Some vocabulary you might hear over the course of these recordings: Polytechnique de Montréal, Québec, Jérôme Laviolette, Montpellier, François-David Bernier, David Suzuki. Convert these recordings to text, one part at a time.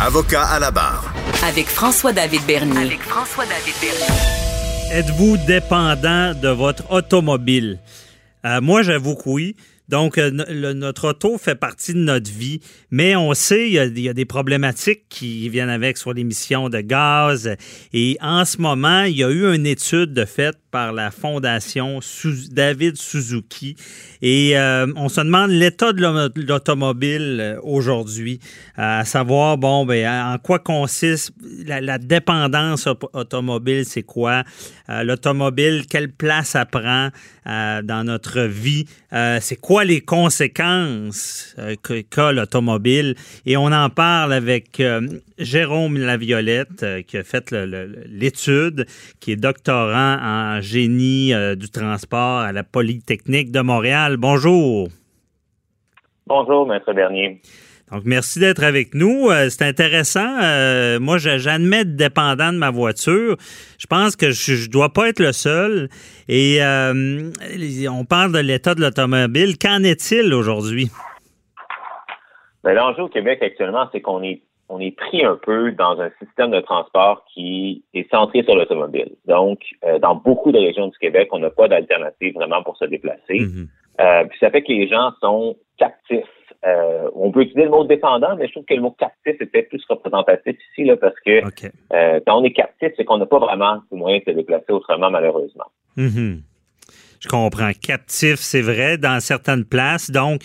Avocat à la barre. Avec François-David Bernier. Êtes-vous dépendant de votre automobile? Moi, j'avoue que oui. Donc, notre auto fait partie de notre vie, mais on sait, il y a des problématiques qui viennent avec, soit l'émission de gaz. Et en ce moment, il y a eu une étude de fait par la Fondation David Suzuki. Et on se demande l'état de l'automobile aujourd'hui, à savoir, en quoi consiste la dépendance automobile, c'est quoi? L'automobile, quelle place elle prend dans notre vie? C'est quoi les conséquences qu'a l'automobile? Et on en parle avec Jérôme Laviolette qui a fait l'étude, qui est doctorant en génie du transport à la Polytechnique de Montréal. Bonjour. Bonjour, Maître Bernier. Donc, merci d'être avec nous. C'est intéressant. Moi, j'admets être dépendant de ma voiture. Je pense que je ne dois pas être le seul. Et on parle de l'état de l'automobile. Qu'en est-il aujourd'hui? Bien, l'enjeu au Québec actuellement, c'est qu'on est pris un peu dans un système de transport qui est centré sur l'automobile. Donc, dans beaucoup de régions du Québec, on n'a pas d'alternative vraiment pour se déplacer. Mm-hmm. Puis ça fait que les gens sont captifs. On peut utiliser le mot dépendant, mais je trouve que le mot captif est peut-être plus représentatif ici, là, parce que quand on est captif, c'est qu'on n'a pas vraiment le moyen de se déplacer autrement, malheureusement. Mm-hmm. Je comprends. Captif, c'est vrai, dans certaines places. Donc,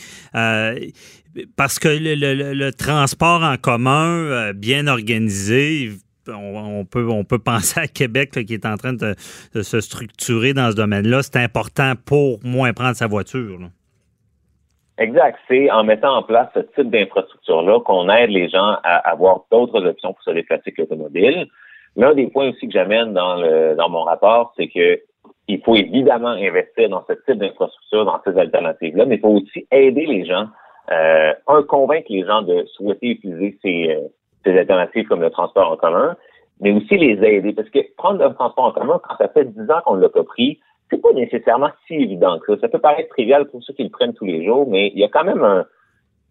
parce que le transport en commun, bien organisé, on peut penser à Québec là, qui est en train de se structurer dans ce domaine-là. C'est important pour moins prendre sa voiture, là. Exact. C'est en mettant en place ce type d'infrastructure-là qu'on aide les gens à avoir d'autres options pour se déplacer que l'automobile. L'un des points aussi que j'amène dans mon rapport, c'est que il faut évidemment investir dans ce type d'infrastructure, dans ces alternatives-là, mais il faut aussi aider les gens, convaincre les gens de souhaiter utiliser ces alternatives comme le transport en commun, mais aussi les aider. Parce que prendre le transport en commun, quand ça fait 10 ans qu'on l'a pas pris, c'est pas nécessairement si évident que ça. Ça peut paraître trivial pour ceux qui le prennent tous les jours, mais il y a quand même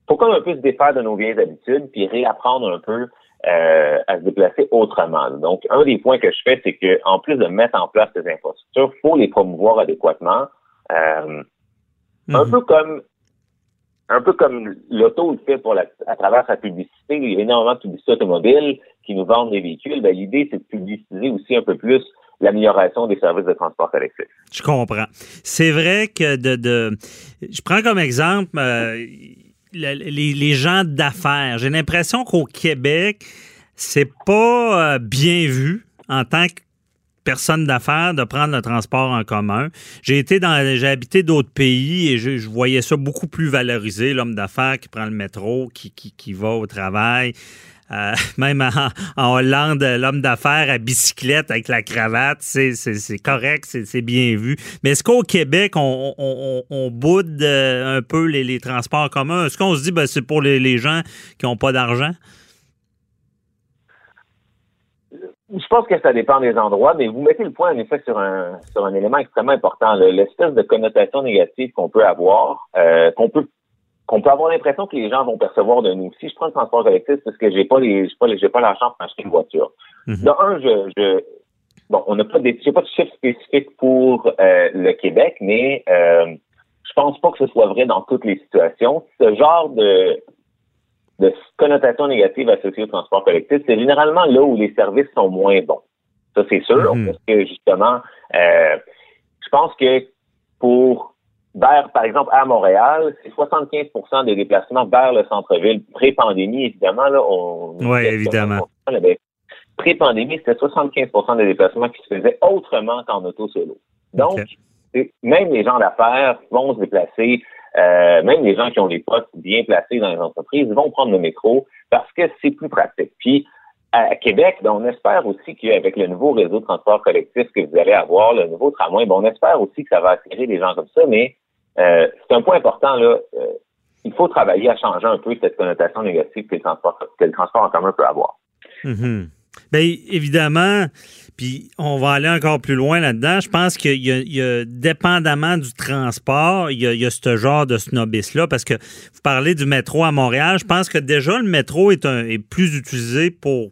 faut quand même un peu se défaire de nos vieilles habitudes puis réapprendre un peu à se déplacer autrement. Donc, un des points que je fais, c'est que en plus de mettre en place ces infrastructures, faut les promouvoir adéquatement. Un peu comme l'auto le fait à travers sa publicité. Il y a énormément de publicités automobiles qui nous vendent des véhicules. Bien, l'idée, c'est de publiciser aussi un peu plus l'amélioration des services de transport collectif. Je comprends. C'est vrai que je prends comme exemple les gens d'affaires. J'ai l'impression qu'au Québec, c'est pas bien vu en tant que personne d'affaires de prendre le transport en commun. J'ai habité d'autres pays et je voyais ça beaucoup plus valorisé, l'homme d'affaires qui prend le métro, qui va au travail. Même en Hollande, l'homme d'affaires à bicyclette avec la cravate, c'est correct, c'est bien vu. Mais est-ce qu'au Québec, on boude un peu les transports en commun? Est-ce qu'on se dit c'est pour les gens qui n'ont pas d'argent? Je pense que ça dépend des endroits, mais vous mettez le point en effet sur un élément extrêmement important, l'espèce de connotation négative qu'on peut avoir, qu'on peut avoir l'impression que les gens vont percevoir de nous. Si je prends le transport collectif, c'est parce que j'ai pas l'argent pour acheter une voiture. Mm-hmm. De un, j'ai pas de chiffre spécifique pour le Québec, mais je pense pas que ce soit vrai dans toutes les situations. Ce genre de connotation négative associée au transport collectif, c'est généralement là où les services sont moins bons. Ça, c'est sûr, mm-hmm. Parce que justement, je pense que pour vers, par exemple, à Montréal, c'est 75% des déplacements vers le centre-ville. Pré-pandémie, évidemment. Oui, évidemment. Pré-pandémie, c'était 75% des déplacements qui se faisaient autrement qu'en auto-solo. Donc, okay. Même les gens d'affaires vont se déplacer Même les gens qui ont les postes bien placés dans les entreprises vont prendre le métro parce que c'est plus pratique. Puis, à Québec, ben, on espère aussi qu'avec le nouveau réseau de transport collectif que vous allez avoir, le nouveau tramway, ben, on espère aussi que ça va attirer des gens comme ça, mais c'est un point important, là. Il faut travailler à changer un peu cette connotation négative que le transport en commun peut avoir. Mm-hmm. Bien, évidemment, puis on va aller encore plus loin là-dedans. Je pense qu'il y a dépendamment du transport, il y a ce genre de snobisme-là, parce que vous parlez du métro à Montréal. Je pense que déjà, le métro est plus utilisé pour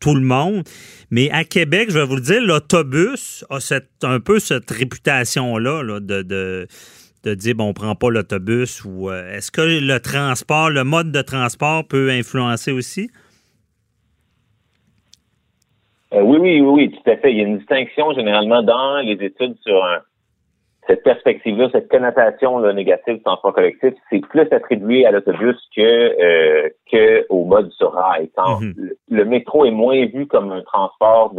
tout le monde. Mais à Québec, je vais vous le dire, l'autobus a un peu cette réputation-là là, de dire, bon, on ne prend pas l'autobus. Ou est-ce que le mode de transport peut influencer aussi? Oui, tout à fait. Il y a une distinction généralement dans les études sur cette perspective-là, cette connotation là, négative du transport collectif. C'est plus attribué à l'autobus qu'au mode sur rail. Mm-hmm. Le métro est moins vu comme un transport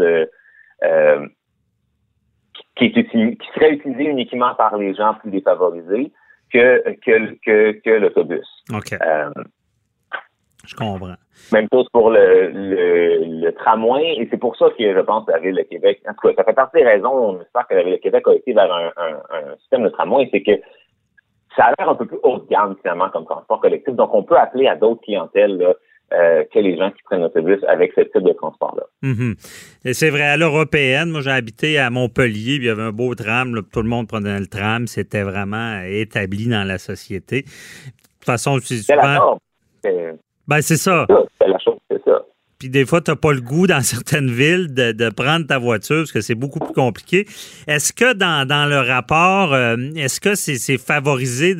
qui serait utilisé uniquement par les gens plus défavorisés que l'autobus. OK. Je comprends. Même chose pour le tramway, et c'est pour ça que je pense que la Ville de Québec, en tout cas, ça fait partie des raisons, on espère que la Ville de Québec a été vers un système de tramway, c'est que ça a l'air un peu plus haut de gamme, finalement, comme transport collectif, donc on peut appeler à d'autres clientèles, là, que les gens qui prennent l'autobus avec ce type de transport-là. Mm-hmm. Et c'est vrai, à l'européenne, moi j'ai habité à Montpellier, puis il y avait un beau tram, là, tout le monde prenait le tram, c'était vraiment établi dans la société. De toute façon, ben, c'est ça. C'est ça. Puis des fois, tu n'as pas le goût dans certaines villes de prendre ta voiture parce que c'est beaucoup plus compliqué. Est-ce que dans le rapport, est-ce que c'est favorisé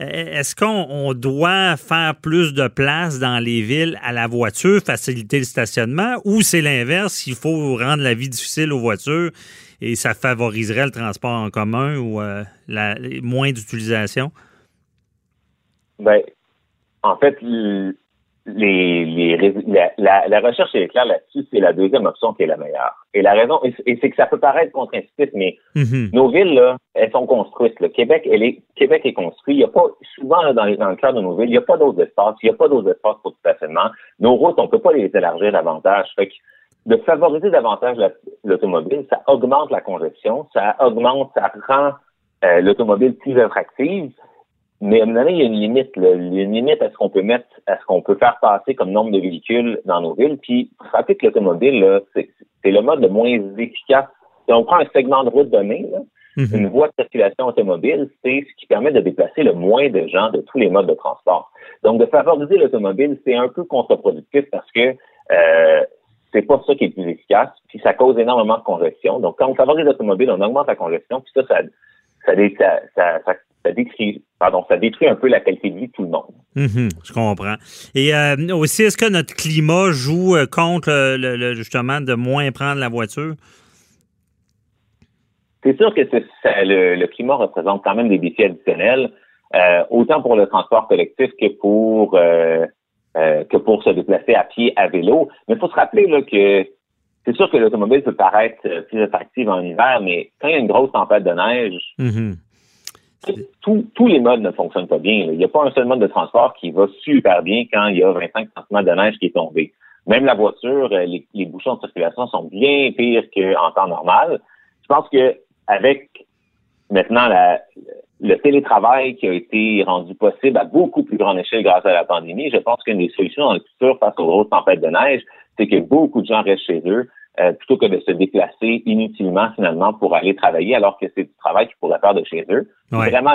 est-ce qu'on doit faire plus de place dans les villes à la voiture, faciliter le stationnement, ou c'est l'inverse, il faut rendre la vie difficile aux voitures et ça favoriserait le transport en commun ou moins d'utilisation? Bien, en fait, la recherche est claire là-dessus, c'est la deuxième option qui est la meilleure. Et la raison, c'est que ça peut paraître contre-intuitif, mais mm-hmm. nos villes, là, elles sont construites. Le Québec, Québec est construit. Il n'y a pas, souvent, là, dans le cœur de nos villes, il n'y a pas d'autres espaces. Il n'y a pas d'autres espaces pour le stationnement. Nos routes, on ne peut pas les élargir davantage. Fait que de favoriser davantage l'automobile, ça augmente la congestion, ça rend l'automobile plus attractive. Mais à mon avis, il y a une limite, là. Il y a une limite à ce qu'on peut mettre, à ce qu'on peut faire passer comme nombre de véhicules dans nos villes. Puis, rappelez que l'automobile, là, c'est le mode le moins efficace. Si on prend un segment de route donné, là, mm-hmm. une voie de circulation automobile, c'est ce qui permet de déplacer le moins de gens de tous les modes de transport. Donc, de favoriser l'automobile, c'est un peu contre-productif parce que c'est pas ça qui est plus efficace. Puis, ça cause énormément de congestion. Donc, quand on favorise l'automobile, on augmente la congestion. Puis ça détruit un peu la qualité de vie de tout le monde. Mm-hmm, je comprends. Et aussi, est-ce que notre climat joue contre le justement de moins prendre la voiture? C'est sûr que le climat représente quand même des défis additionnels, autant pour le transport collectif que pour se déplacer à pied, à vélo. Mais il faut se rappeler là, que c'est sûr que l'automobile peut paraître plus attractive en hiver, mais quand il y a une grosse tempête de neige, mm-hmm. Tous les modes ne fonctionnent pas bien. Il n'y a pas un seul mode de transport qui va super bien quand il y a 25 cm de neige qui est tombée. Même la voiture, les bouchons de circulation sont bien pires qu'en temps normal. Je pense que avec maintenant le télétravail qui a été rendu possible à beaucoup plus grande échelle grâce à la pandémie, je pense qu'une des solutions dans le futur face aux grosses tempêtes de neige, c'est que beaucoup de gens restent chez eux plutôt que de se déplacer inutilement, finalement, pour aller travailler, alors que c'est du travail qu'ils pourraient faire de chez eux. Ouais. Vraiment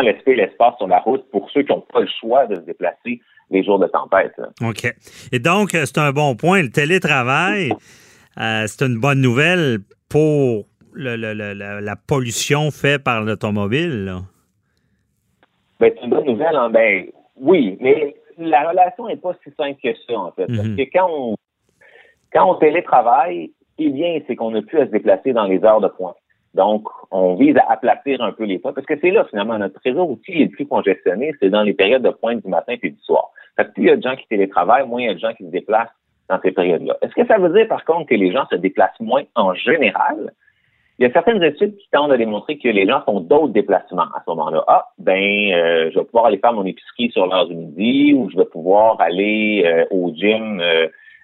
laisser l'espace sur la route pour ceux qui n'ont pas le choix de se déplacer les jours de tempête. Là. OK. Et donc, c'est un bon point. Le télétravail, c'est une bonne nouvelle pour la pollution faite par l'automobile. Là. Ben, c'est une bonne nouvelle. Hein? Ben, oui, mais la relation n'est pas si simple que ça, en fait. Mm-hmm. Parce que quand on télétravaille, ce qui est bien, c'est qu'on n'a plus à se déplacer dans les heures de pointe. Donc, on vise à aplatir un peu les points, parce que c'est là, finalement, notre réseau routier est le plus congestionné, c'est dans les périodes de pointe du matin et du soir. Fait que plus il y a de gens qui télétravaillent, moins il y a de gens qui se déplacent dans ces périodes-là. Est-ce que ça veut dire, par contre, que les gens se déplacent moins en général? Il y a certaines études qui tentent de démontrer que les gens font d'autres déplacements à ce moment-là. Ah, ben, je vais pouvoir aller faire mon épicerie sur l'heure du midi, ou je vais pouvoir aller au gym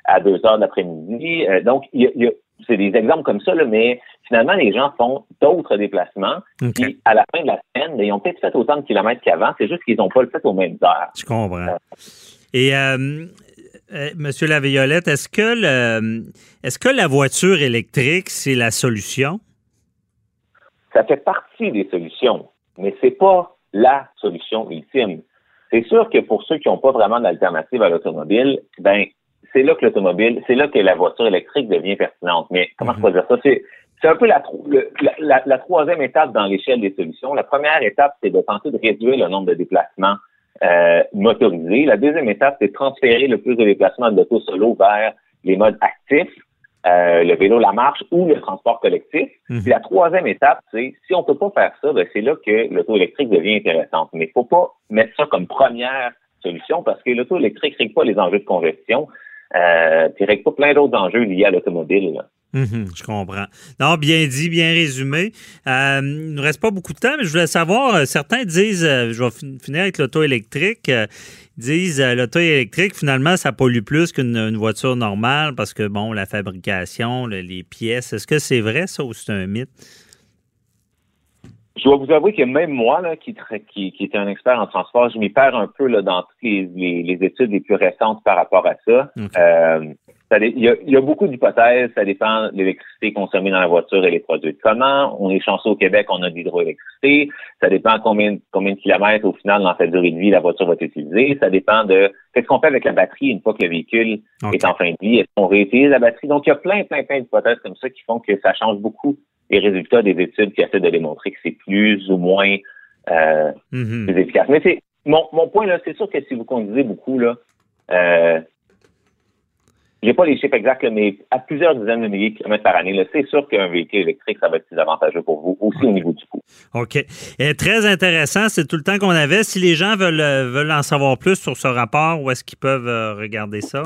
à 2 heures d'après-midi. Donc, c'est des exemples comme ça, là, mais finalement, les gens font d'autres déplacements. Okay. Puis, à la fin de la semaine, ils ont peut-être fait autant de kilomètres qu'avant. C'est juste qu'ils n'ont pas le fait aux mêmes heures. Je comprends. Monsieur Laviolette, est-ce que la voiture électrique, c'est la solution? Ça fait partie des solutions, mais c'est pas la solution ultime. C'est sûr que pour ceux qui n'ont pas vraiment d'alternative à l'automobile, ben c'est là que la voiture électrique devient pertinente. Mais comment je peux dire ça? C'est un peu la troisième étape dans l'échelle des solutions. La première étape, c'est de tenter de réduire le nombre de déplacements motorisé. La deuxième étape, c'est de transférer le plus de déplacements de l'auto solo vers les modes actifs, le vélo, la marche ou le transport collectif. Puis la troisième étape, c'est si on peut pas faire ça, ben c'est là que l'auto électrique devient intéressante. Mais il faut pas mettre ça comme première solution parce que l'auto électrique règle pas les enjeux de congestion, puis règle pas plein d'autres enjeux liés à l'automobile. Là. Je comprends. Non, bien dit, bien résumé. Il ne nous reste pas beaucoup de temps, mais je voulais savoir, certains disent, je vais finir avec l'auto électrique, disent l'auto électrique, finalement, ça pollue plus qu'une voiture normale parce que, bon, la fabrication, les pièces, est-ce que c'est vrai ça ou c'est un mythe? Je dois vous avouer que même moi, là, qui est un expert en transport, je m'y perds un peu là, dans toutes les études les plus récentes par rapport à ça. Okay. Il y a beaucoup d'hypothèses. Ça dépend de l'électricité consommée dans la voiture et les produits de comment. On est chanceux au Québec, on a de l'hydroélectricité. Ça dépend combien de kilomètres, au final, dans sa durée de vie, la voiture va être utilisée. Ça dépend de qu'est-ce qu'on fait avec la batterie une fois que le véhicule est en fin de vie. Est-ce qu'on réutilise la batterie? Donc, il y a plein d'hypothèses comme ça qui font que ça change beaucoup les résultats des études qui essaient de démontrer que c'est plus ou moins plus efficace. Mais c'est mon point, là, c'est sûr que si vous conduisez beaucoup, là, j'ai pas les chiffres exacts, mais à plusieurs dizaines de milliers de kilomètres par année, là, c'est sûr qu'un véhicule électrique, ça va être plus avantageux pour vous, aussi au niveau du coût. OK. Et très intéressant. C'est tout le temps qu'on avait. Si les gens veulent en savoir plus sur ce rapport, où est-ce qu'ils peuvent regarder ça?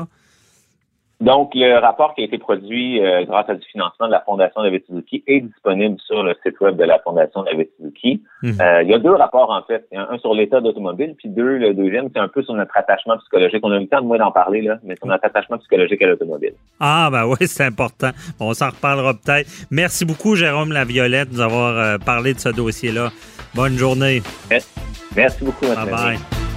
Donc, le rapport qui a été produit grâce à du financement de la Fondation David Suzuki est disponible sur le site web de la Fondation David Suzuki. Il y a 2 rapports, en fait. Un sur l'état d'automobile, puis le deuxième, c'est un peu sur notre attachement psychologique. On a eu le temps de moins d'en parler, là, mais sur notre attachement psychologique à l'automobile. Ah, ben oui, c'est important. On s'en reparlera peut-être. Merci beaucoup, Jérôme Laviolette, de nous avoir parlé de ce dossier-là. Bonne journée. Merci beaucoup. Bye-bye.